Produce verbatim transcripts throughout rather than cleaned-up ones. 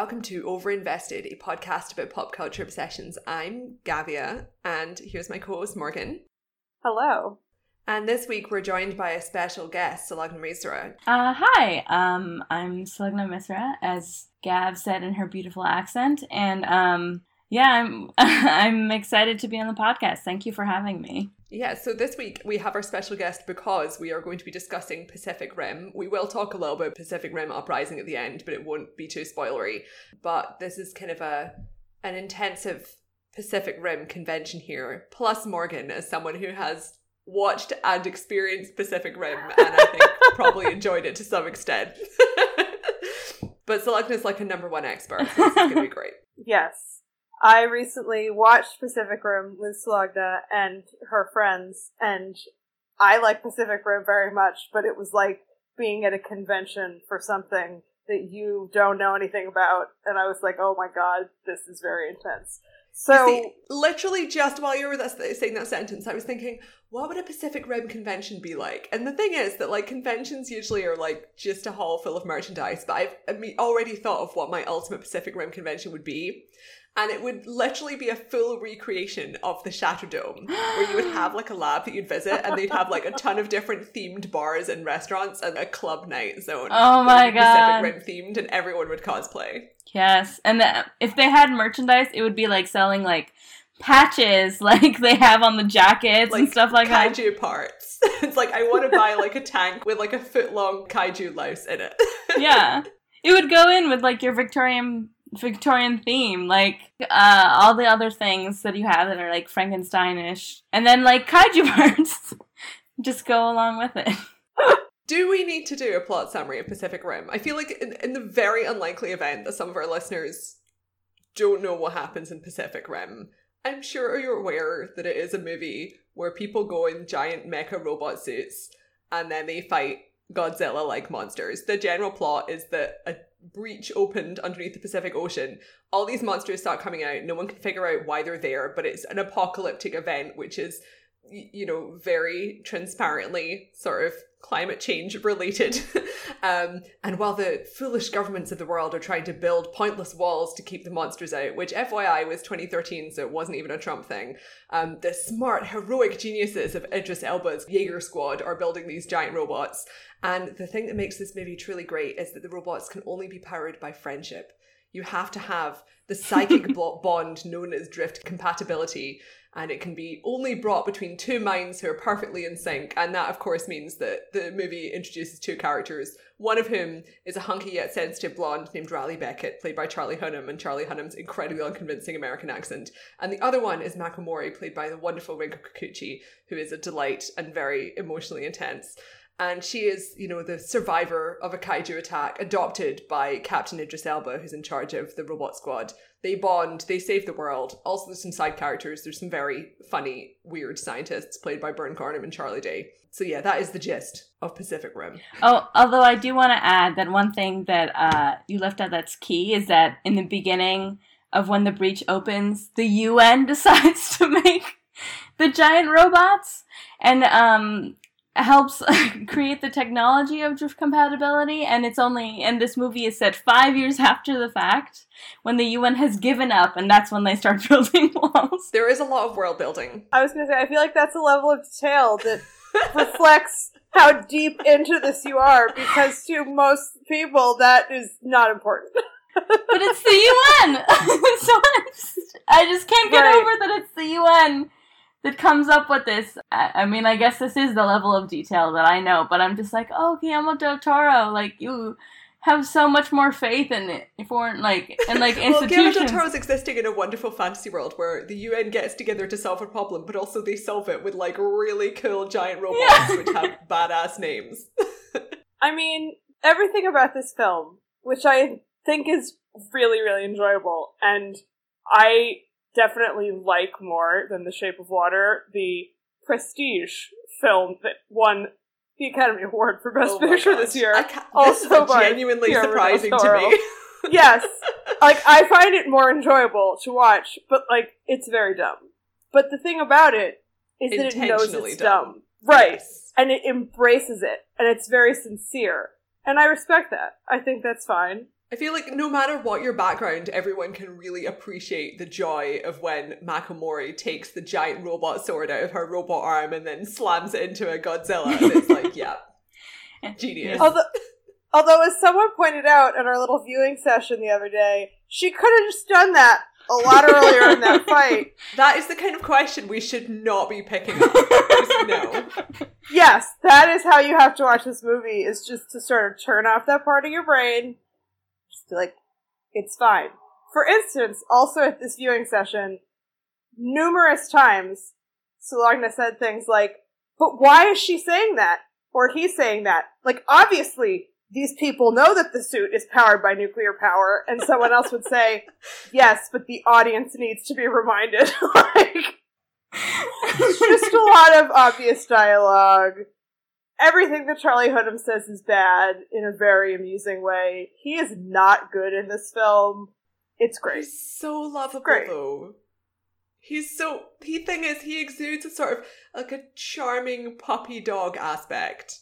Welcome to Overinvested, a podcast about pop culture obsessions. I'm Gavia, and here's my co-host Morgan. Hello. And this week we're joined by a special guest, Solagna Misra. Uh, hi, um, I'm Solagna Misra, as Gav said in her beautiful accent, and um, yeah, I'm I'm excited to be on the podcast. Thank you for having me. Yeah, so this week we have our special guest because we are going to be discussing Pacific Rim. We will talk a little about Pacific Rim Uprising at the end, but it won't be too spoilery. But this is kind of a an intensive Pacific Rim convention here. Plus Morgan as someone who has watched and experienced Pacific Rim and I think probably enjoyed it to some extent. But Solagna is like a number one expert, so it's going to be great. Yes. I recently watched Pacific Rim with Solagna and her friends, and I like Pacific Rim very much, but it was like being at a convention for something that you don't know anything about, and I was like, oh my god, this is very intense. So, see, literally just while you were that, saying that sentence, I was thinking, what would a Pacific Rim convention be like? And the thing is that, like, conventions usually are, like, just a hall full of merchandise, but I've I mean, already thought of what my ultimate Pacific Rim convention would be, and it would literally be a full recreation of the Shatterdome, where you would have, like, a lab that you'd visit, and they'd have, like, a ton of different themed bars and restaurants and a club night zone. Oh, my God. Pacific Rim themed, and everyone would cosplay. Yes, and the, if they had merchandise, it would be like selling like patches like they have on the jackets like and stuff like kaiju that. Kaiju parts. It's like, I want to buy like a tank with like a foot long kaiju louse in it. Yeah. It would go in with like your Victorian Victorian theme, like uh, all the other things that you have that are like Frankensteinish, and then like kaiju parts just go along with it. Do we need to do a plot summary of Pacific Rim? I feel like in, in the very unlikely event that some of our listeners don't know what happens in Pacific Rim, I'm sure you're aware that it is a movie where people go in giant mecha robot suits and then they fight Godzilla-like monsters. The general plot is that a breach opened underneath the Pacific Ocean. All these monsters start coming out. No one can figure out why they're there, but it's an apocalyptic event, which is, you know, very transparently sort of climate change related. Um, and while the foolish governments of the world are trying to build pointless walls to keep the monsters out, which F Y I was twenty thirteen, so it wasn't even a Trump thing, um, the smart, heroic geniuses of Idris Elba's Jaeger Squad are building these giant robots. And the thing that makes this movie truly great is that the robots can only be powered by friendship. You have to have the psychic bond known as drift compatibility, and it can be only brought between two minds who are perfectly in sync. And that, of course, means that the movie introduces two characters, one of whom is a hunky yet sensitive blonde named Raleigh Becket, played by Charlie Hunnam, and Charlie Hunnam's incredibly unconvincing American accent. And the other one is Mako Mori, played by the wonderful Rinko Kikuchi, who is a delight and very emotionally intense. And she is, you know, the survivor of a kaiju attack, adopted by Captain Idris Elba, who's in charge of the robot squad. They bond, they save the world. Also, there's some side characters. There's some very funny, weird scientists played by Burn Gorman and Charlie Day. So yeah, that is the gist of Pacific Rim. Oh, although I do want to add that one thing that uh, you left out that's key is that in the beginning of when the breach opens, the U N decides to make the giant robots. And, um... helps create the technology of drift compatibility, and it's only, and this movie is set five years after the fact, when the U N has given up, and that's when they start building walls. There is a lot of world building. I was gonna say, I feel like that's a level of detail that reflects how deep into this you are, because to most people, that is not important. But it's the U N! So I'm just, I just can't get right. over that it's the U N that comes up with this. I, I mean, I guess this is the level of detail that I know, but I'm just like, oh, Guillermo del Toro, like, you have so much more faith in it, foreign, like, and like institutions. Well, Guillermo del Toro's existing in a wonderful fantasy world where the U N gets together to solve a problem, but also they solve it with like really cool giant robots yeah. which have badass names. I mean, everything about this film, which I think is really, really enjoyable, and I definitely like more than The Shape of Water, the prestige film that won the Academy Award for Best oh Picture this year. I ca- this also is genuinely surprising to me. Yes. Like, I find it more enjoyable to watch, but, like, it's very dumb. But the thing about it is that it knows it's dumb. dumb. Right. Yes. And it embraces it. And it's very sincere. And I respect that. I think that's fine. I feel like no matter what your background, everyone can really appreciate the joy of when Mako Mori takes the giant robot sword out of her robot arm and then slams it into a Godzilla. And it's like, yeah, genius. Although, although, as someone pointed out at our little viewing session the other day, she could have just done that a lot earlier in that fight. That is the kind of question we should not be picking up. No. Yes, that is how you have to watch this movie, is just to sort of turn off that part of your brain. Just be like, it's fine. For instance, also at this viewing session, numerous times, Solagna said things like, but why is she saying that? Or he's saying that? Like, obviously, these people know that the suit is powered by nuclear power, and someone else would say, yes, but the audience needs to be reminded. Like, it's just a lot of obvious dialogue. Everything that Charlie Hunnam says is bad in a very amusing way. He is not good in this film. It's great. He's so lovable, great. though. He's so... The thing is, he exudes a sort of, like, a charming puppy dog aspect.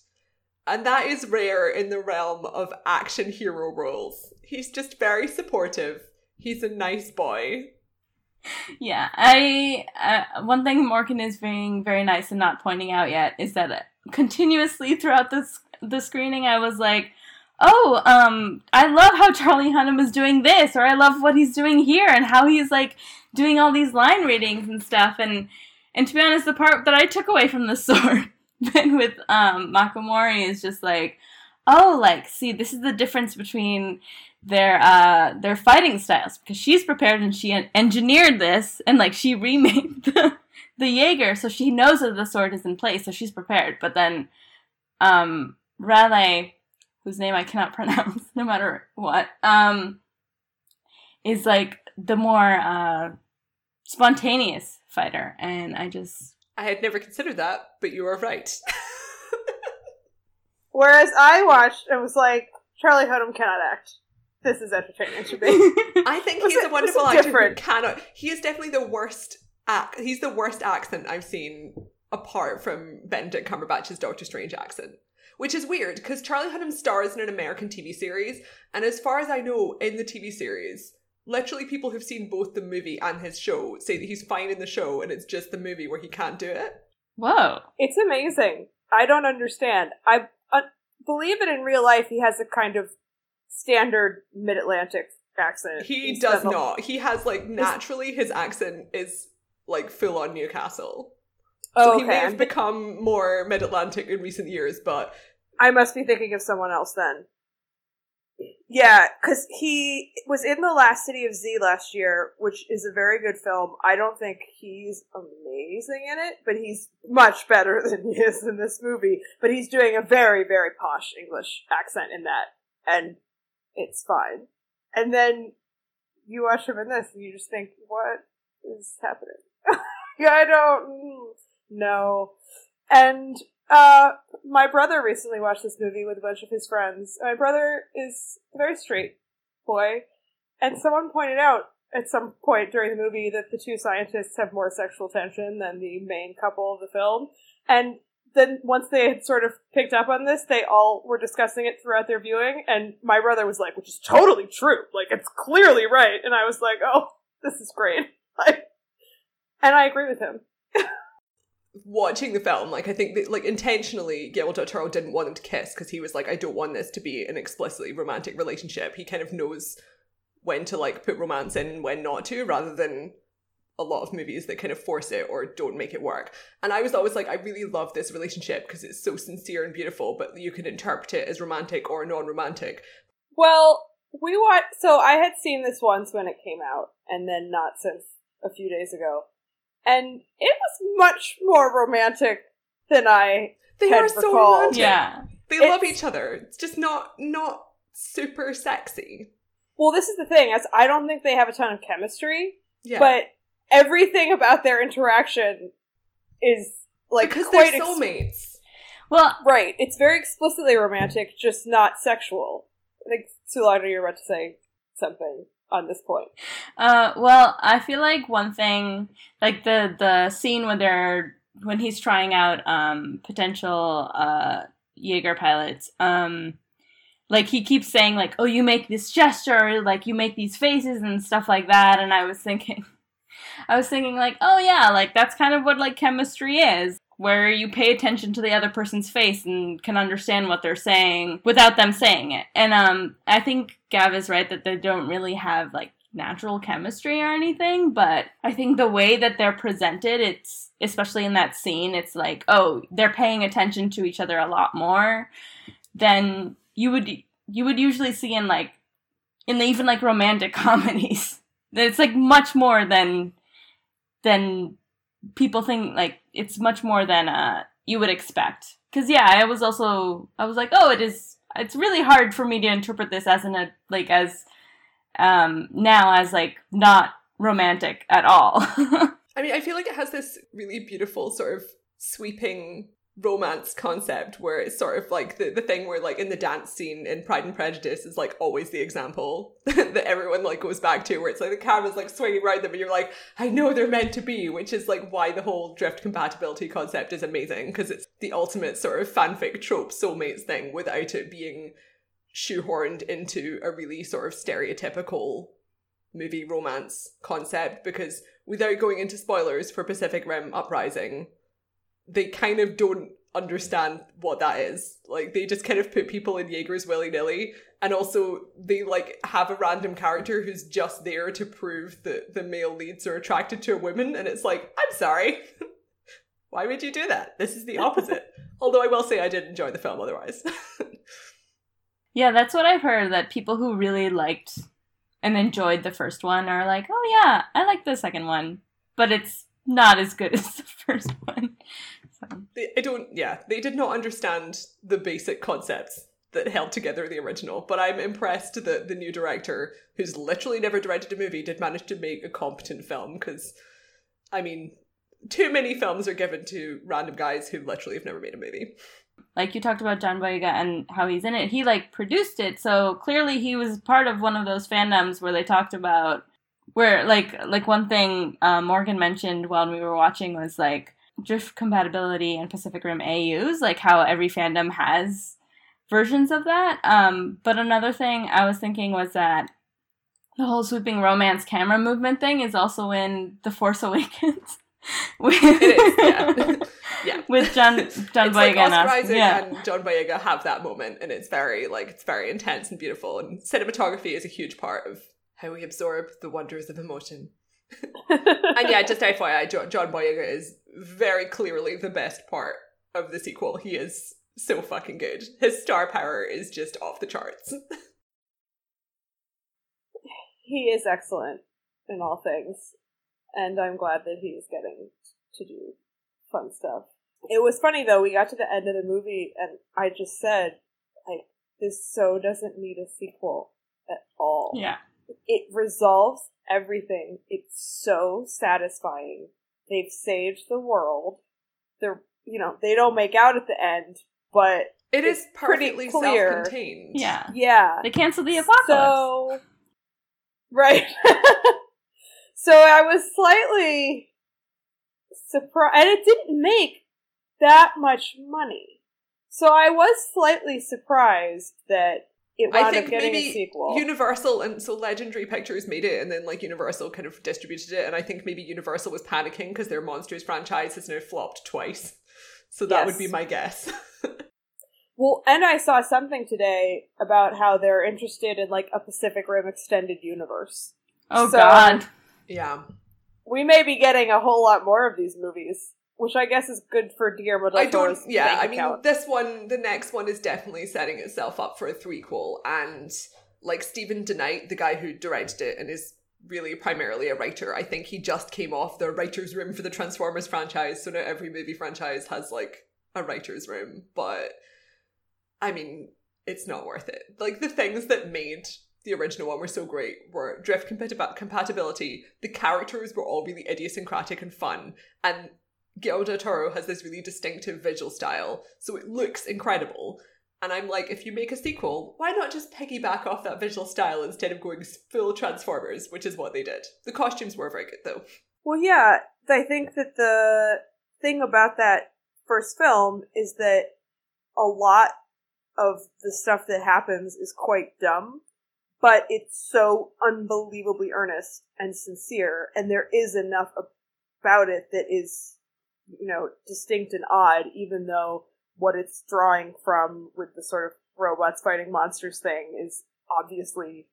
And that is rare in the realm of action hero roles. He's just very supportive. He's a nice boy. Yeah, I... Uh, one thing Morgan is being very nice and not pointing out yet is that... It, continuously throughout this the screening, I was like, oh, um, I love how Charlie Hunnam is doing this, or I love what he's doing here, and how he's, like, doing all these line readings and stuff, and and to be honest, the part that I took away from the sword then with um, Mako Mori is just like, oh, like, see, this is the difference between their uh, their fighting styles, because she's prepared and she engineered this, and, like, she remade the the Jaeger, so she knows that the sword is in place, so she's prepared. But then um, Raleigh, whose name I cannot pronounce no matter what, um, is, like, the more uh, spontaneous fighter. And I just... I had never considered that, but you are right. Whereas I watched and was like, Charlie Hunnam cannot act. This is entertaining to me. I think he's a wonderful actor who cannot... He is definitely the worst... He's the worst accent I've seen apart from Benedict Cumberbatch's Doctor Strange accent. Which is weird, because Charlie Hunnam stars in an American T V series, and as far as I know, in the T V series, literally people who've seen both the movie and his show say that he's fine in the show, and it's just the movie where he can't do it. Whoa. It's amazing. I don't understand. I uh, believe it in real life, he has a kind of standard mid-Atlantic accent. He does not. He has, like, naturally, his accent is... like, full-on Newcastle. Oh, so he okay. may have become more mid-Atlantic in recent years, but... I must be thinking of someone else then. Yeah, because he was in The Last City of Z last year, which is a very good film. I don't think he's amazing in it, but he's much better than he is in this movie. But he's doing a very, very posh English accent in that, and it's fine. And then you watch him in this, and you just think, what is happening? I don't know. And uh, my brother recently watched this movie with a bunch of his friends. My brother is a very straight boy, and someone pointed out at some point during the movie that the two scientists have more sexual tension than the main couple of the film. And then once they had sort of picked up on this, they all were discussing it throughout their viewing, and my brother was like, which is totally true. Like, it's clearly right. And I was like, oh, this is great. Like, and I agree with him. Watching the film, like, I think that, like, intentionally Guillermo del Toro didn't want them to kiss, because he was like, I don't want this to be an explicitly romantic relationship. He kind of knows when to, like, put romance in and when not to, rather than a lot of movies that kind of force it or don't make it work. And I was always like, I really love this relationship because it's so sincere and beautiful, but you can interpret it as romantic or non-romantic. Well, we want... So I had seen this once when it came out, and then not since a few days ago. And it was much more romantic than I They had are recalled. So romantic. Yeah. They it's, love each other. It's just not not super sexy. Well, this is the thing. As I don't think they have a ton of chemistry. Yeah. But everything about their interaction is, like, because quite they're soulmates. Ex- well, right. It's very explicitly romantic, just not sexual. I think, Solagna, you're about to say something on this point. Uh, well, I feel like one thing, like the, the scene when they're, when he's trying out um, potential uh, Jaeger pilots, um, like, he keeps saying, like, oh, you make this gesture, like, you make these faces and stuff like that, and I was thinking, I was thinking, like, oh, yeah, like, that's kind of what, like, chemistry is, where you pay attention to the other person's face and can understand what they're saying without them saying it. And um, I think Gav is right that they don't really have, like, natural chemistry or anything, but I think the way that they're presented, it's, especially in that scene, it's like, oh, they're paying attention to each other a lot more than you would you would usually see in, like, in the, even, like, romantic comedies. It's, like, much more than than people think, like, it's much more than uh, you would expect. Because, yeah, I was also, I was like, oh, it is, it's really hard for me to interpret this as, an, like, as, um, now as, like, not romantic at all. I mean, I feel like it has this really beautiful sort of sweeping romance concept where it's sort of like the, the thing where, like, in the dance scene in Pride and Prejudice is, like, always the example that everyone, like, goes back to, where it's like the camera's, like, swinging around them and you're like, I know they're meant to be, which is, like, why the whole drift compatibility concept is amazing, because it's the ultimate sort of fanfic trope soulmates thing without it being shoehorned into a really sort of stereotypical movie romance concept. Because without going into spoilers for Pacific Rim Uprising, they kind of don't understand what that is. Like, they just kind of put people in Jaegers willy-nilly, and also they, like, have a random character who's just there to prove that the male leads are attracted to a woman, and it's like, I'm sorry. Why would you do that? This is the opposite. Although I will say I did enjoy the film otherwise. Yeah, that's what I've heard, that people who really liked and enjoyed the first one are like, oh yeah, I like the second one, but it's not as good as the first one. So. They, I don't, yeah, they did not understand the basic concepts that held together the original, but I'm impressed that the new director, who's literally never directed a movie, did manage to make a competent film, because, I mean, too many films are given to random guys who literally have never made a movie. Like, you talked about John Boyega and how he's in it. He, like, produced it, so clearly he was part of one of those fandoms where they talked about Where, like, like one thing uh, Morgan mentioned while we were watching was, like, drift compatibility and Pacific Rim A Us, like, how every fandom has versions of that. Um, but another thing I was thinking was that the whole swooping romance camera movement thing is also in The Force Awakens. with, it is, yeah. yeah. With John, John Boyega. Like, Oscar Isaac yeah. and John Boyega have that moment, and it's very, like, it's very intense and beautiful, and cinematography is a huge part of how we absorb the wonders of emotion. And yeah, just F Y I, John Boyega is very clearly the best part of the sequel. He is so fucking good. His star power is just off the charts. He is excellent in all things, and I'm glad that he's getting to do fun stuff. It was funny, though, we got to the end of the movie, and I just said, like, this so doesn't need a sequel at all. Yeah. It resolves everything. It's so satisfying. They've saved the world. They're, you know, they don't make out at the end, but it is perfectly self-contained. Yeah, yeah. They canceled the apocalypse. So, right. So I was slightly surprised, and it didn't make that much money. So I was slightly surprised that. It I think maybe Universal and so Legendary Pictures made it, and then, like, Universal kind of distributed it, and I think maybe Universal was panicking because their Monsters franchise has now flopped twice. So that yes. would be my guess. Well, and I saw something today about how they're interested in, like, a Pacific Rim extended universe. Oh, so, God. Yeah. We may be getting a whole lot more of these movies. Which I guess is good for Guillermo del Toro's bank account. Yeah, I mean, this one, the next one is definitely setting itself up for a threequel. And, like, Stephen DeKnight, the guy who directed it and is really primarily a writer, I think he just came off the writer's room for the Transformers franchise. So now every movie franchise has, like, a writer's room. But, I mean, it's not worth it. Like, the things that made the original one were so great were drift compat- compatibility. The characters were all really idiosyncratic and fun. And Guillermo del Toro has this really distinctive visual style, so it looks incredible. And I'm like, if you make a sequel, why not just piggyback off that visual style instead of going full Transformers, which is what they did. The costumes were very good, though. Well, yeah, I think that the thing about that first film is that a lot of the stuff that happens is quite dumb, but it's so unbelievably earnest and sincere, and there is enough about it that is, you know, distinct and odd, even though what it's drawing from with the sort of robots fighting monsters thing is obviously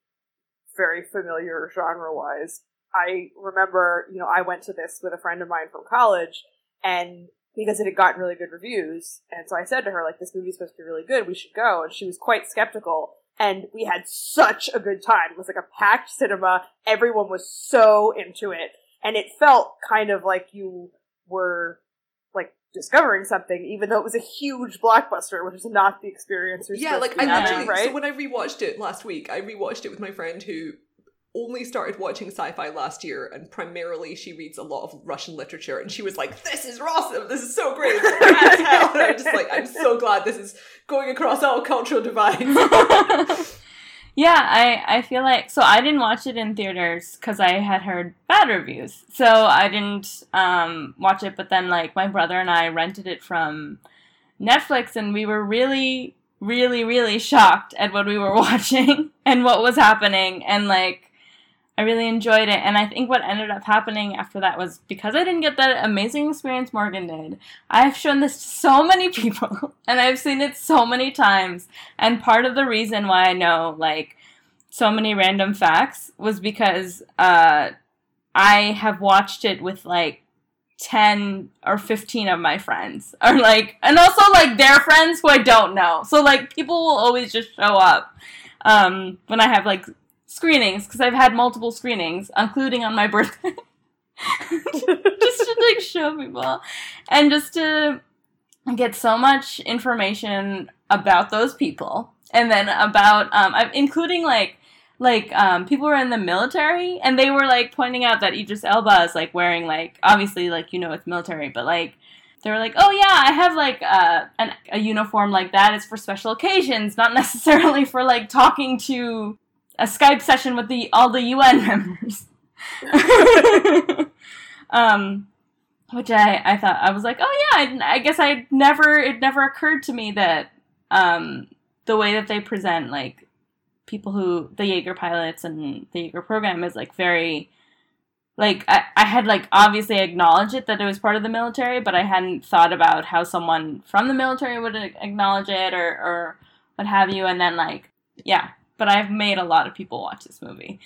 very familiar genre-wise. I remember, you know, I went to this with a friend of mine from college, and because it had gotten really good reviews, and so I said to her, like, this movie's supposed to be really good, we should go, and she was quite skeptical, and we had such a good time. It was like a packed cinema, everyone was so into it, and it felt kind of like you were, like, discovering something, even though it was a huge blockbuster, which is not the experience you're yeah, supposed like, to be I having, right? So when I rewatched it last week, I rewatched it with my friend who only started watching sci-fi last year, and primarily she reads a lot of Russian literature, and she was like, this is awesome, this is so great, it's like, as hell, and I'm just like, I'm so glad this is going across all cultural divides. Yeah, I, I feel like, so I didn't watch it in theaters because I had heard bad reviews, so I didn't um, watch it, but then like my brother and I rented it from Netflix, and we were really, really, really shocked at what we were watching and what was happening, and like, I really enjoyed it, and I think what ended up happening after that was, because I didn't get that amazing experience Morgan did, I've shown this to so many people, and I've seen it so many times, and part of the reason why I know, like, so many random facts was because uh, I have watched it with, like, ten or fifteen of my friends, or, like, and also, like, their friends who I don't know, so, like, people will always just show up um, when I have, like, screenings, because I've had multiple screenings, including on my birthday, just to like show people, and just to get so much information about those people, and then about um, I'm including like like um, people were in the military, and they were like pointing out that Idris Elba is like wearing like obviously like you know it's military, but like they were like, oh yeah, I have like uh, an, a uniform like that. It's for special occasions, not necessarily for like talking to a Skype session with the all the U N members. um, which I, I thought, I was like, oh yeah, I, I guess I never, it never occurred to me that um, the way that they present, like, people who, the Jaeger pilots and the Jaeger program is, like, very, like, I, I had, like, obviously acknowledged it, that it was part of the military, but I hadn't thought about how someone from the military would acknowledge it, or, or what have you, and then, like, yeah. But I've made a lot of people watch this movie.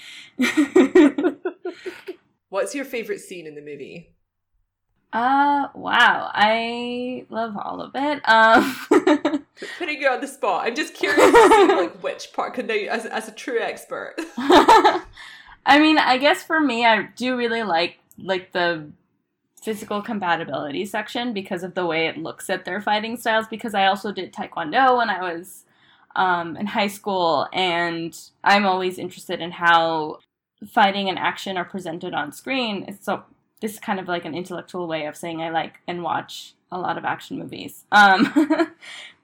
What's your favorite scene in the movie? Uh, wow. I love all of it. Um, Putting you on the spot. I'm just curious to see, like, which part, could they, as, as a true expert. I mean, I guess for me, I do really like, like, the physical compatibility section because of the way it looks at their fighting styles, because I also did Taekwondo when I was Um, in high school, and I'm always interested in how fighting and action are presented on screen. So this is kind of like an intellectual way of saying I like and watch a lot of action movies. Um,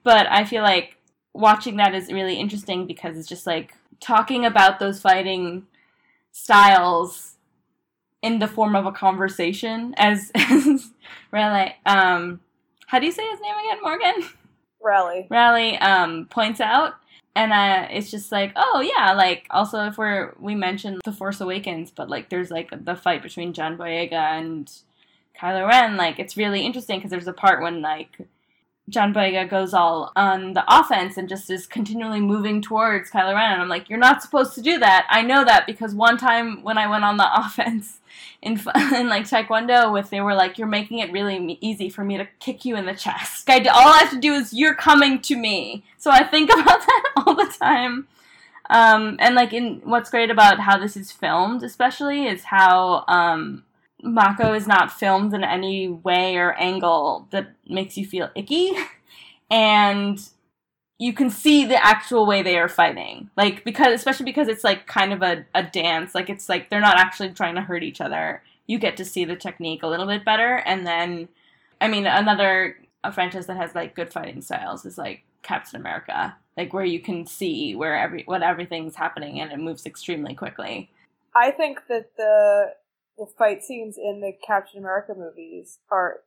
but I feel like watching that is really interesting because it's just like talking about those fighting styles in the form of a conversation as, as Raleigh, um, how do you say his name again, Morgan? Raleigh. Raleigh um, points out, and uh, it's just like, oh yeah, like, also if we're, we mentioned The Force Awakens, but like, there's like the fight between John Boyega and Kylo Ren, like, it's really interesting, because there's a part when, like, John Boyega goes all on the offense and just is continually moving towards Kylo Ren, and I'm like, you're not supposed to do that, I know that, because one time when I went on the offense in, in like, Taekwondo, with they were like, you're making it really easy for me to kick you in the chest. I, all I have to do is, you're coming to me. So I think about that all the time. Um, and, like, in what's great about how this is filmed, especially, is how um, Mako is not filmed in any way or angle that makes you feel icky. And you can see the actual way they are fighting. Like, because, especially because it's, like, kind of a, a dance. Like, it's, like, they're not actually trying to hurt each other. You get to see the technique a little bit better. And then, I mean, another a franchise that has, like, good fighting styles is, like, Captain America. Like, where you can see where every what everything's happening and it moves extremely quickly. I think that the the fight scenes in the Captain America movies are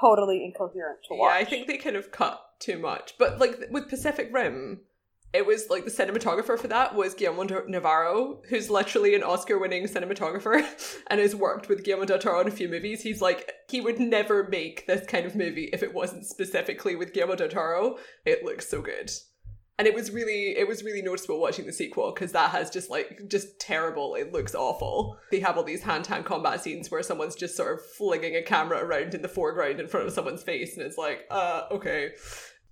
totally incoherent to watch. Yeah, I think they kind of cut too much. But like with Pacific Rim, it was like the cinematographer for that was Guillermo del Navarro, who's literally an Oscar-winning cinematographer and has worked with Guillermo del Toro on a few movies. He's like, he would never make this kind of movie if it wasn't specifically with Guillermo del Toro. It looks so good. And it was really, it was really noticeable watching the sequel, because that has just like, just terrible. It looks awful. They have all these hand-to-hand combat scenes where someone's just sort of flinging a camera around in the foreground in front of someone's face, and it's like, uh, okay.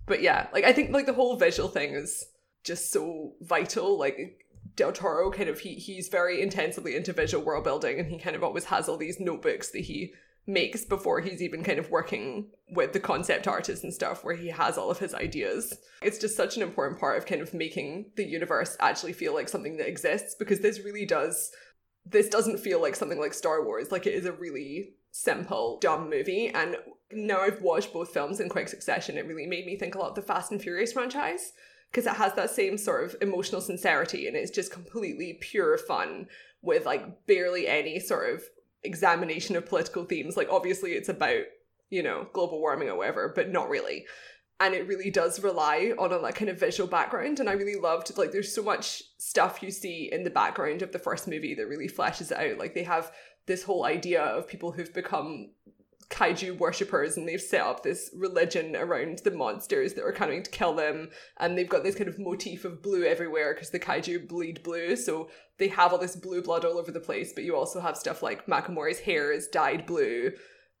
But yeah, like I think like the whole visual thing is just so vital. Like Del Toro kind of, he he's very intensively into visual world building, and he kind of always has all these notebooks that he makes before he's even kind of working with the concept artists and stuff, where he has all of his ideas. It's just such an important part of kind of making the universe actually feel like something that exists, because this really does, this doesn't feel like something like Star Wars. Like it is a really simple, dumb movie. And now I've watched both films in quick succession, it really made me think a lot of the Fast and Furious franchise, because it has that same sort of emotional sincerity, and it's just completely pure fun with like barely any sort of examination of political themes. Like obviously it's about, you know, global warming or whatever, but not really. And it really does rely on a like, kind of visual background. And I really loved, like, there's so much stuff you see in the background of the first movie that really fleshes it out. Like they have this whole idea of people who've become Kaiju worshippers, and they've set up this religion around the monsters that are coming to kill them, and they've got this kind of motif of blue everywhere because the Kaiju bleed blue, so they have all this blue blood all over the place. But you also have stuff like Mako Mori's hair is dyed blue,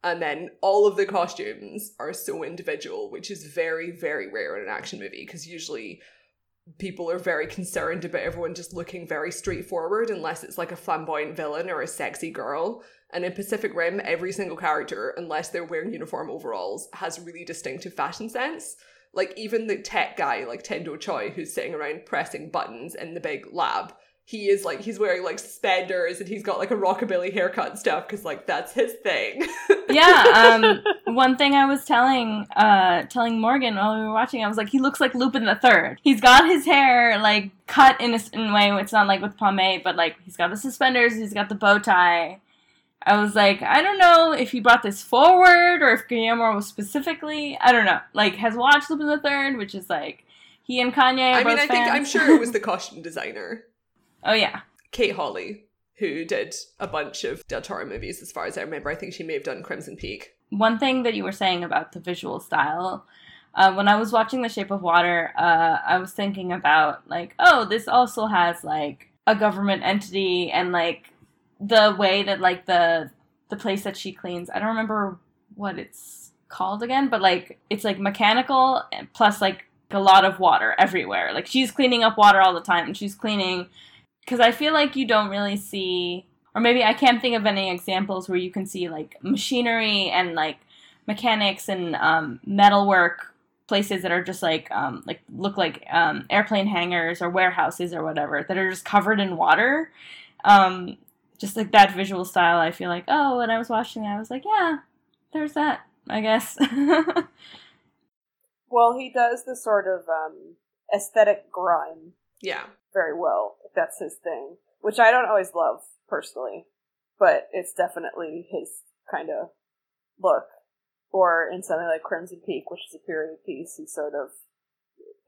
and then all of the costumes are so individual, which is very, very rare in an action movie, because usually people are very concerned about everyone just looking very straightforward, unless it's like a flamboyant villain or a sexy girl. And in Pacific Rim, every single character, unless they're wearing uniform overalls, has really distinctive fashion sense. Like even the tech guy, like Tendo Choi, who's sitting around pressing buttons in the big lab, he is like, he's wearing like suspenders, and he's got like a rockabilly haircut and stuff, because like that's his thing. Yeah. Um, one thing I was telling uh, telling Morgan while we were watching, I was like, he looks like Lupin the Third. He's got his hair like cut in a certain way. It's not like with pomade, but like he's got the suspenders, he's got the bow tie. I was like, I don't know if he brought this forward or if Guillermo was specifically, I don't know, like, has watched Lupin the Third, which is, like, he and Kanye are I both mean, I fans. think, I'm sure it was the costume designer. Oh, yeah. Kate Hawley, who did a bunch of Del Toro movies, as far as I remember. I think she may have done Crimson Peak. One thing that you were saying about the visual style, uh, when I was watching The Shape of Water, uh, I was thinking about, like, oh, this also has, like, a government entity and, like, the way that, like, the the place that she cleans, I don't remember what it's called again, but, like, it's, like, mechanical plus, like, a lot of water everywhere. Like, she's cleaning up water all the time, and she's cleaning, because I feel like you don't really see, or maybe I can't think of any examples where you can see, like, machinery and, like, mechanics and um, metalwork places that are just, like, um, like look like um, airplane hangars or warehouses or whatever that are just covered in water. Um... Just, like, that visual style, I feel like, oh, when I was watching it, I was like, yeah, there's that, I guess. Well, he does the sort of um, aesthetic grime yeah, very well, if that's his thing, which I don't always love, personally, but it's definitely his kind of look. Or in something like Crimson Peak, which is a period piece, he sort of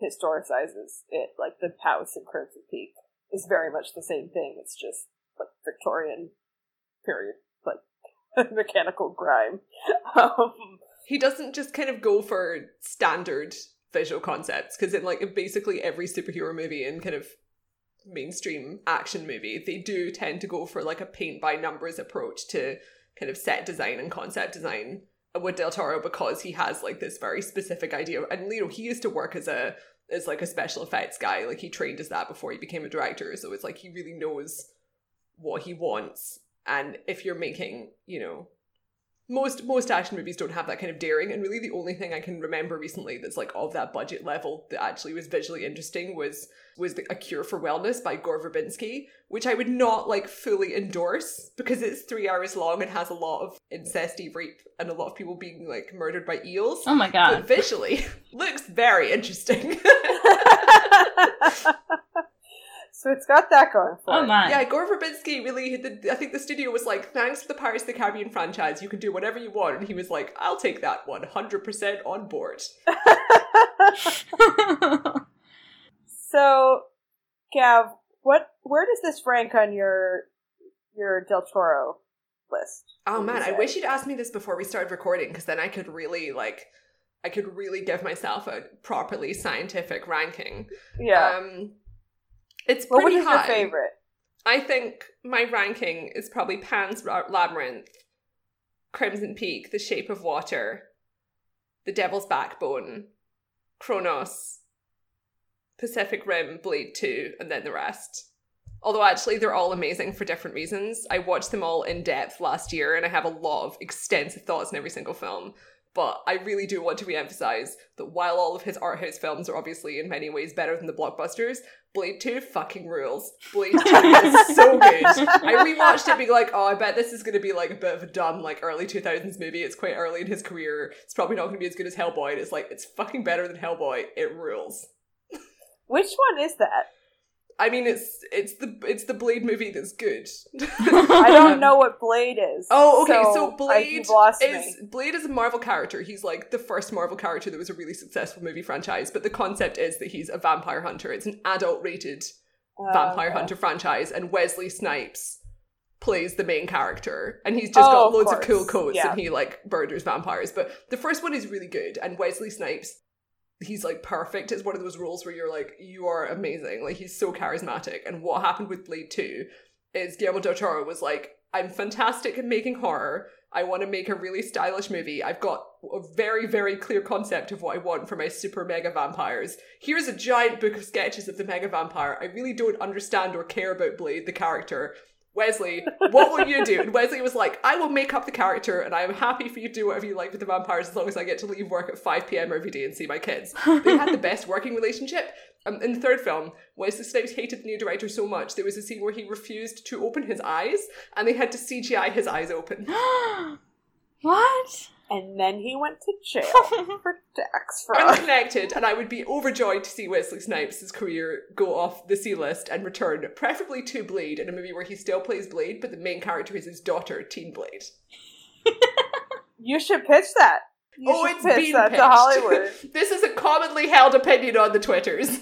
historicizes it, like the house in Crimson Peak is very much the same thing, it's just like Victorian period, like mechanical grime. Um, he doesn't just kind of go for standard visual concepts, because in like basically every superhero movie and kind of mainstream action movie, they do tend to go for like a paint by numbers approach to kind of set design and concept design with Del Toro, because he has like this very specific idea. And you know, he used to work as a as like a special effects guy, like he trained as that before he became a director, so it's like he really knows what he wants. And if you're making, you know, most most action movies don't have that kind of daring, and really the only thing I can remember recently that's like of that budget level that actually was visually interesting was was the, A Cure for Wellness by Gore Verbinski, which I would not like fully endorse, because it's three hours long and has a lot of incesty rape and a lot of people being like murdered by eels. Oh my god. But visually looks very interesting. So it's got that going for oh, it. My. Yeah, Gore Verbinski really, the, I think the studio was like, thanks for the Pirates of the Caribbean franchise, you can do whatever you want. And he was like, I'll take that one, one hundred percent on board. So, Gav, what? Where does this rank on your your Del Toro list? Oh man, I wish you'd asked me this before we started recording, because then I could really like, I could really give myself a properly scientific ranking. Yeah, um, it's pretty well, what is high. Your favorite? I think my ranking is probably Pan's Labyrinth, Crimson Peak, The Shape of Water, The Devil's Backbone, Kronos, Pacific Rim, Blade two, and then the rest. Although actually they're all amazing for different reasons. I watched them all in depth last year and I have a lot of extensive thoughts in every single film. But I really do want to re-emphasize that while all of his art house films are obviously in many ways better than the blockbusters, Blade two fucking rules. Blade two is so good. I rewatched it being like, oh, I bet this is going to be like a bit of a dumb like early two thousands movie. It's quite early in his career. It's probably not going to be as good as Hellboy. And it's like, it's fucking better than Hellboy. It rules. Which one is that? I mean, it's it's the it's the Blade movie that's good. I don't know what Blade is. Oh, okay. So, so Blade I, is me. Blade is a Marvel character. He's like the first Marvel character that was a really successful movie franchise. But the concept is that he's a vampire hunter. It's an adult-rated uh, vampire okay. hunter franchise, and Wesley Snipes plays the main character, and he's just oh, got loads of, of cool coats, yeah. and he like murders vampires. But the first one is really good, and Wesley Snipes. He's like perfect. It's one of those roles where you're like, you are amazing. Like, he's so charismatic. And what happened with Blade two is Guillermo del Toro was like, I'm fantastic at making horror. I want to make a really stylish movie. I've got a very, very clear concept of what I want for my super mega vampires. Here's a giant book of sketches of the mega vampire. I really don't understand or care about Blade, the character. Wesley, what will you do? And Wesley was like, I will make up the character and I am happy for you to do whatever you like with the vampires as long as I get to leave work at five p.m. every day and see my kids. They had the best working relationship. Um, in the third film, Wesley Snipes hated the new director so much, there was a scene where he refused to open his eyes and they had to C G I his eyes open. What? And then he went to jail for tax fraud. Unconnected, and I would be overjoyed to see Wesley Snipes' career go off the C-list and return, preferably to Blade, in a movie where he still plays Blade, but the main character is his daughter, Teen Blade. You should pitch that. You oh, it's been that pitched. To Hollywood. This is a commonly held opinion on the Twitters.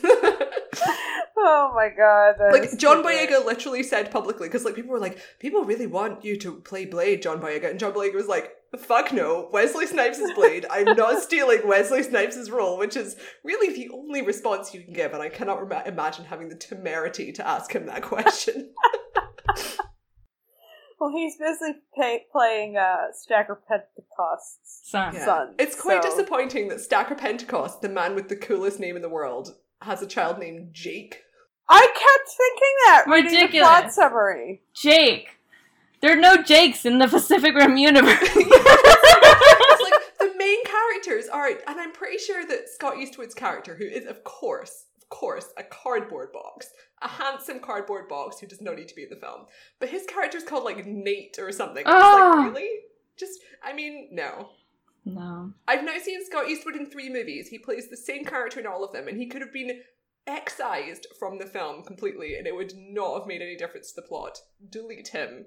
Oh my god. Like, John Boyega literally said publicly, because like people were like, people really want you to play Blade, John Boyega. And John Boyega was like, fuck no, Wesley Snipes is Blade. I'm not stealing Wesley Snipes' role, which is really the only response you can give. And I cannot re- imagine having the temerity to ask him that question. Well, he's busy pay- playing uh, Stacker Pentecost's son. Yeah. It's quite so. disappointing that Stacker Pentecost, the man with the coolest name in the world, has a child named Jake. I kept thinking that. Ridiculous. Reading the plot summary. Jake. There are no Jakes in the Pacific Rim universe. It's like the main characters are, and I'm pretty sure that Scott Eastwood's character, who is of course, of course, a cardboard box, a handsome cardboard box who does not need to be in the film, but his character's called like Nate or something. Oh. It's like, really? Just, I mean, no. No. I've now seen Scott Eastwood in three movies. He plays the same character in all of them, and he could have been excised from the film completely, and it would not have made any difference to the plot. Delete him.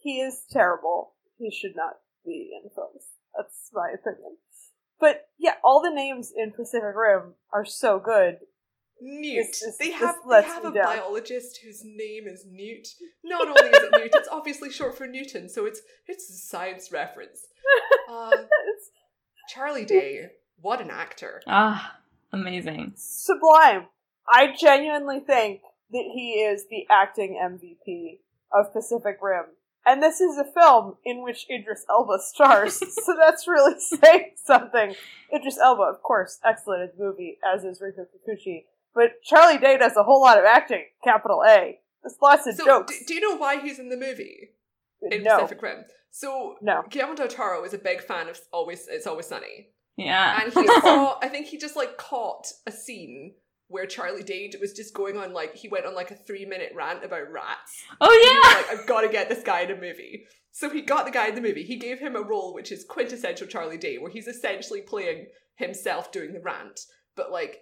He is terrible. He should not be in films. That's my opinion. But yeah, all the names in Pacific Rim are so good. Newt. This, this, they have, they have a down. biologist whose name is Newt. Not only is it Newt, it's obviously short for Newton, so it's it's a science reference. Uh, Charlie Day, what an actor. Ah, amazing. Sublime. I genuinely think that he is the acting M V P of Pacific Rim. And this is a film in which Idris Elba stars, so that's really saying something. Idris Elba, of course, excellent in the movie, as is Rinko Kikuchi. But Charlie Day does a whole lot of acting, capital A. There's lots of so, jokes. D- do you know why he's in the movie? In no. Pacific Rim. So, no. Guillermo del Toro is a big fan of Always, It's Always Sunny. Yeah. And he saw, I think he just like caught a scene where Charlie Day was just going on like, he went on like a three minute rant about rats. Oh yeah! He was like, I've got to get this guy in a movie. So he got the guy in the movie. He gave him a role which is quintessential Charlie Day, where he's essentially playing himself doing the rant, but like,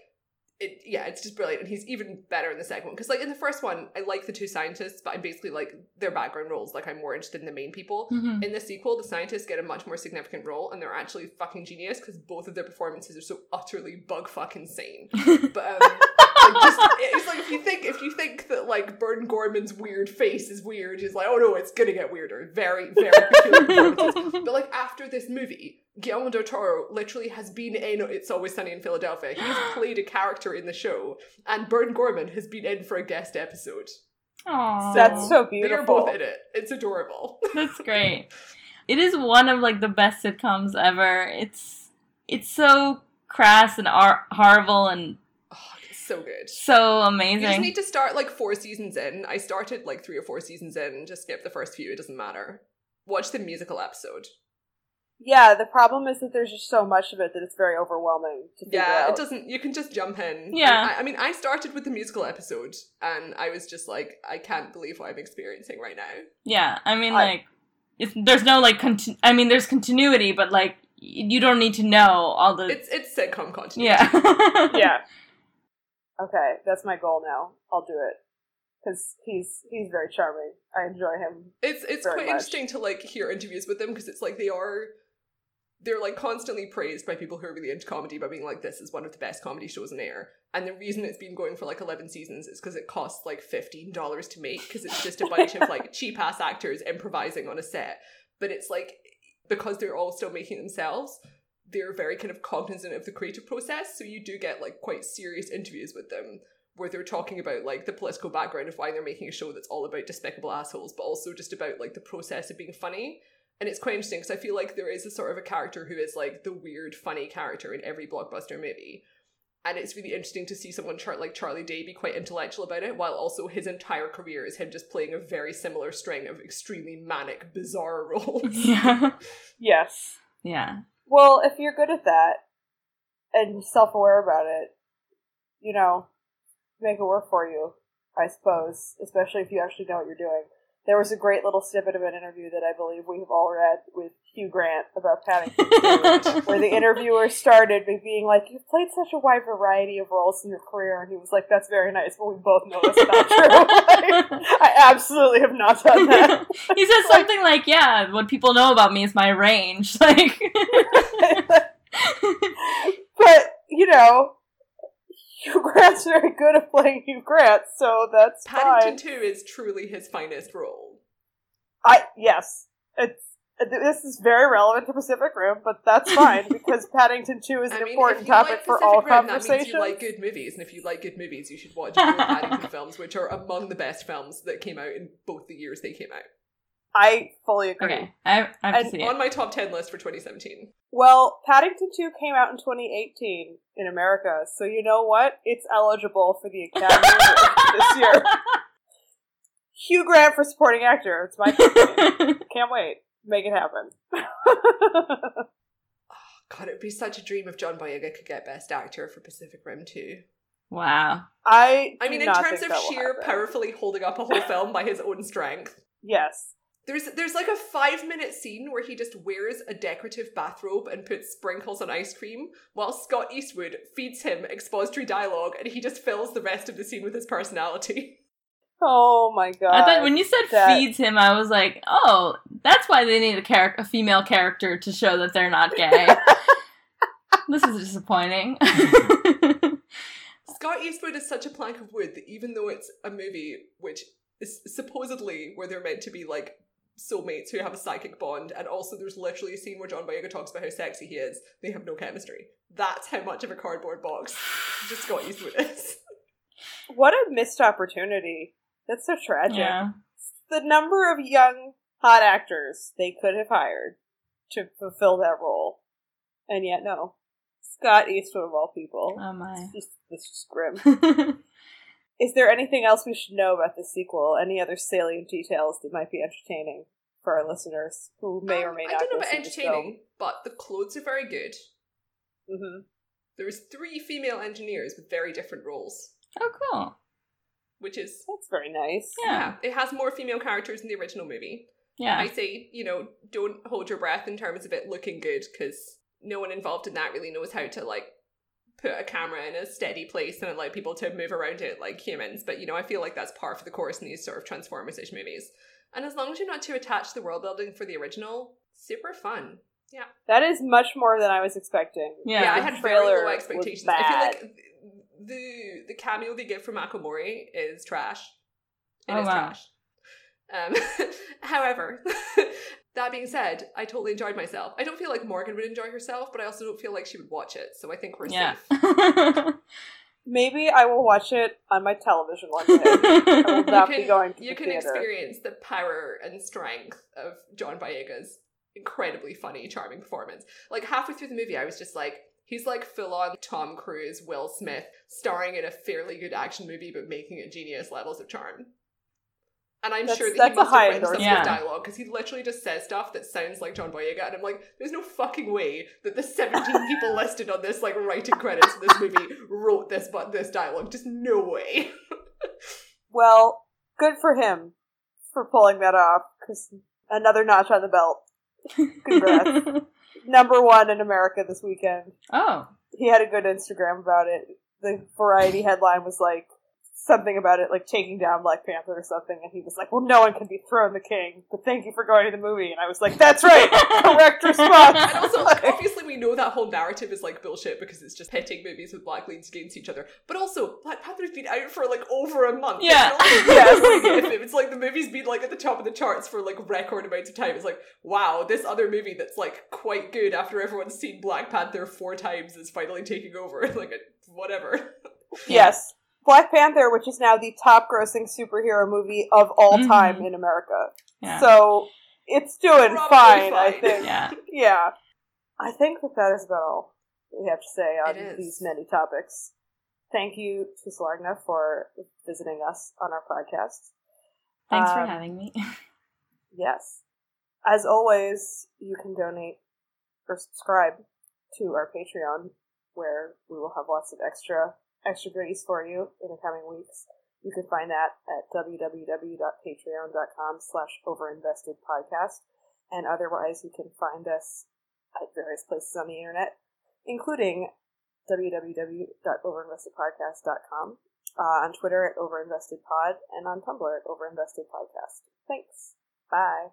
It, yeah, it's just brilliant. And he's even better in the second one. Because, like, in the first one, I like the two scientists, but I'm basically, like, their background roles. Like, I'm more interested in the main people. Mm-hmm. In the sequel, the scientists get a much more significant role, and they're actually fucking genius because both of their performances are so utterly bug-fucking-sane. But, um... Like just, it's like if you think if you think that like Burn Gorman's weird face is weird, it's like, oh no, it's gonna get weirder. Very, very peculiar performances. But like after this movie, Guillermo del Toro literally has been in It's Always Sunny in Philadelphia. He's played a character in the show, and Burn Gorman has been in for a guest episode. Aww, so that's so beautiful. They're both in it. It's adorable. That's great. It is one of like the best sitcoms ever. It's it's so crass and ar- horrible and. So good. So amazing. You just need to start like four seasons in. I started like three or four seasons in and just skip the first few. It doesn't matter. Watch the musical episode. Yeah, the problem is that there's just so much of it that it's very overwhelming to figure yeah, out. It doesn't, you can just jump in. Yeah. I, I mean, I started with the musical episode and I was just like, I can't believe what I'm experiencing right now. Yeah, I mean I, like, it's, there's no like, conti- I mean there's continuity, but like, you don't need to know all the... It's, it's sitcom continuity. Yeah. Yeah. Okay, that's my goal now. I'll do it. Because he's he's very charming. I enjoy him. It's it's very quite much. Interesting to like hear interviews with them because it's like they are they're like constantly praised by people who are really into comedy by being like, this is one of the best comedy shows in air. And the reason it's been going for like eleven seasons is because it costs like fifteen dollars to make because it's just a bunch of like cheap ass actors improvising on a set. But it's like because they're all still making it themselves. They're very kind of cognizant of the creative process, so you do get like quite serious interviews with them where they're talking about like the political background of why they're making a show that's all about despicable assholes, but also just about like the process of being funny. And it's quite interesting because I feel like there is a sort of a character who is like the weird funny character in every blockbuster movie, and it's really interesting to see someone chart like Charlie Day be quite intellectual about it, while also his entire career is him just playing a very similar string of extremely manic, bizarre roles. Yeah. Yes. Yeah. Well, if you're good at that and self-aware about it, you know, make it work for you, I suppose, especially if you actually know what you're doing. There was a great little snippet of an interview that I believe we've all read with Hugh Grant about Paddington Two, where the interviewer started by being like, you've played such a wide variety of roles in your career, and he was like, that's very nice, but we both know that's not true. Like, I absolutely have not done that. He says like, something like, yeah, what people know about me is my range. Like, but, you know... Hugh Grant's very good at playing Hugh Grant, so that's Paddington fine. Two is truly his finest role. I yes, it's this is very relevant to Pacific Rim, but that's fine because Paddington Two is an I mean, important topic like for all Rim, conversations. That means you like good movies, and if you like good movies, you should watch the Paddington films, which are among the best films that came out in both the years they came out. I fully agree. Okay, I, I have to see it. On my top ten list for twenty seventeen. Well, Paddington Two came out in twenty eighteen in America, so you know what? It's eligible for the Academy Award this year. Hugh Grant for supporting actor. It's my favorite. Can't wait. Make it happen. Oh, God, it would be such a dream if John Boyega could get Best Actor for Pacific Rim Two. Wow. I. I mean, in terms of sheer powerfully holding up a whole film by his own strength. Yes. There's there's like a five minute scene where he just wears a decorative bathrobe and puts sprinkles on ice cream while Scott Eastwood feeds him expository dialogue and he just fills the rest of the scene with his personality. Oh my God. I thought when you said that... feeds him, I was like, oh, that's why they need a, char- a female character to show that they're not gay. This is disappointing. Scott Eastwood is such a plank of wood that even though it's a movie which is supposedly where they're meant to be like soulmates who have a psychic bond, and also there's literally a scene where John Boyega talks about how sexy he is. They have no chemistry. That's how much of a cardboard box just Scott Eastwood is. What a missed opportunity. That's so tragic. Yeah. The number of young, hot actors they could have hired to fulfill that role. And yet, no. Scott Eastwood of all people. Oh my. It's just, it's just grim. Is there anything else we should know about the sequel? Any other salient details that might be entertaining for our listeners who may um, or may not? I don't know about entertaining, but the clothes are very good. Mm-hmm. There's three female engineers with very different roles. Oh, cool. Which is... That's very nice. Yeah. yeah. It has more female characters in the original movie. Yeah. I say, you know, don't hold your breath in terms of it looking good, because no one involved in that really knows how to, like, put a camera in a steady place and allow people to move around it like humans. But, you know, I feel like that's par for the course in these sort of Transformers-ish movies. And as long as you're not too attached to the world building for the original, super fun. Yeah. That is much more than I was expecting. Yeah, yeah I had very low expectations. I feel like the the cameo they give from Mako Mori is trash. It oh, is wow. trash. Um, however, that being said, I totally enjoyed myself. I don't feel like Morgan would enjoy herself, but I also don't feel like she would watch it. So I think we're yeah. safe. Maybe I will watch it on my television one day. I will not can, be going to You the can theater. Experience the power and strength of John Boyega's incredibly funny, charming performance. Like, halfway through the movie, I was just like, he's like full-on Tom Cruise, Will Smith, starring in a fairly good action movie, but making it genius levels of charm. And I'm that's, sure that he must have written some yeah. dialogue, because he literally just says stuff that sounds like John Boyega, and I'm like, there's no fucking way that the seventeen people listed on this, like, writing credits in this movie wrote this but this dialogue. Just no way. Well, good for him for pulling that off, because another notch on the belt. Congrats. Number one in America this weekend. Oh. He had a good Instagram about it. The Variety headline was like, something about it, like, taking down Black Panther or something, and he was like, well, no one can dethrone the king, but thank you for going to the movie. And I was like, that's right! Correct response! And also, like, obviously we know that whole narrative is, like, bullshit, because it's just pitting movies with black leads against each other. But also, Black Panther's been out for, like, over a month. Yeah. It's, like, yes. It's like the movie's been, like, at the top of the charts for, like, record amounts of time. It's like, wow, this other movie that's, like, quite good after everyone's seen Black Panther four times is finally taking over. Like, whatever. Yes. Black Panther, which is now the top-grossing superhero movie of all mm-hmm. time in America. Yeah. So, it's doing fine, fine, I think. Yeah. yeah. I think that that is about all we have to say on these many topics. Thank you to Solagna for visiting us on our podcast. Thanks um, for having me. Yes. As always, you can donate or subscribe to our Patreon, where we will have lots of extra extra goodies for you in the coming weeks. You can find that at www.patreon.com slash overinvestedpodcast, and otherwise you can find us at various places on the internet, including www dot overinvestedpodcast dot com, uh, on Twitter at overinvestedpod, and on Tumblr at overinvestedpodcast. Thanks. Bye.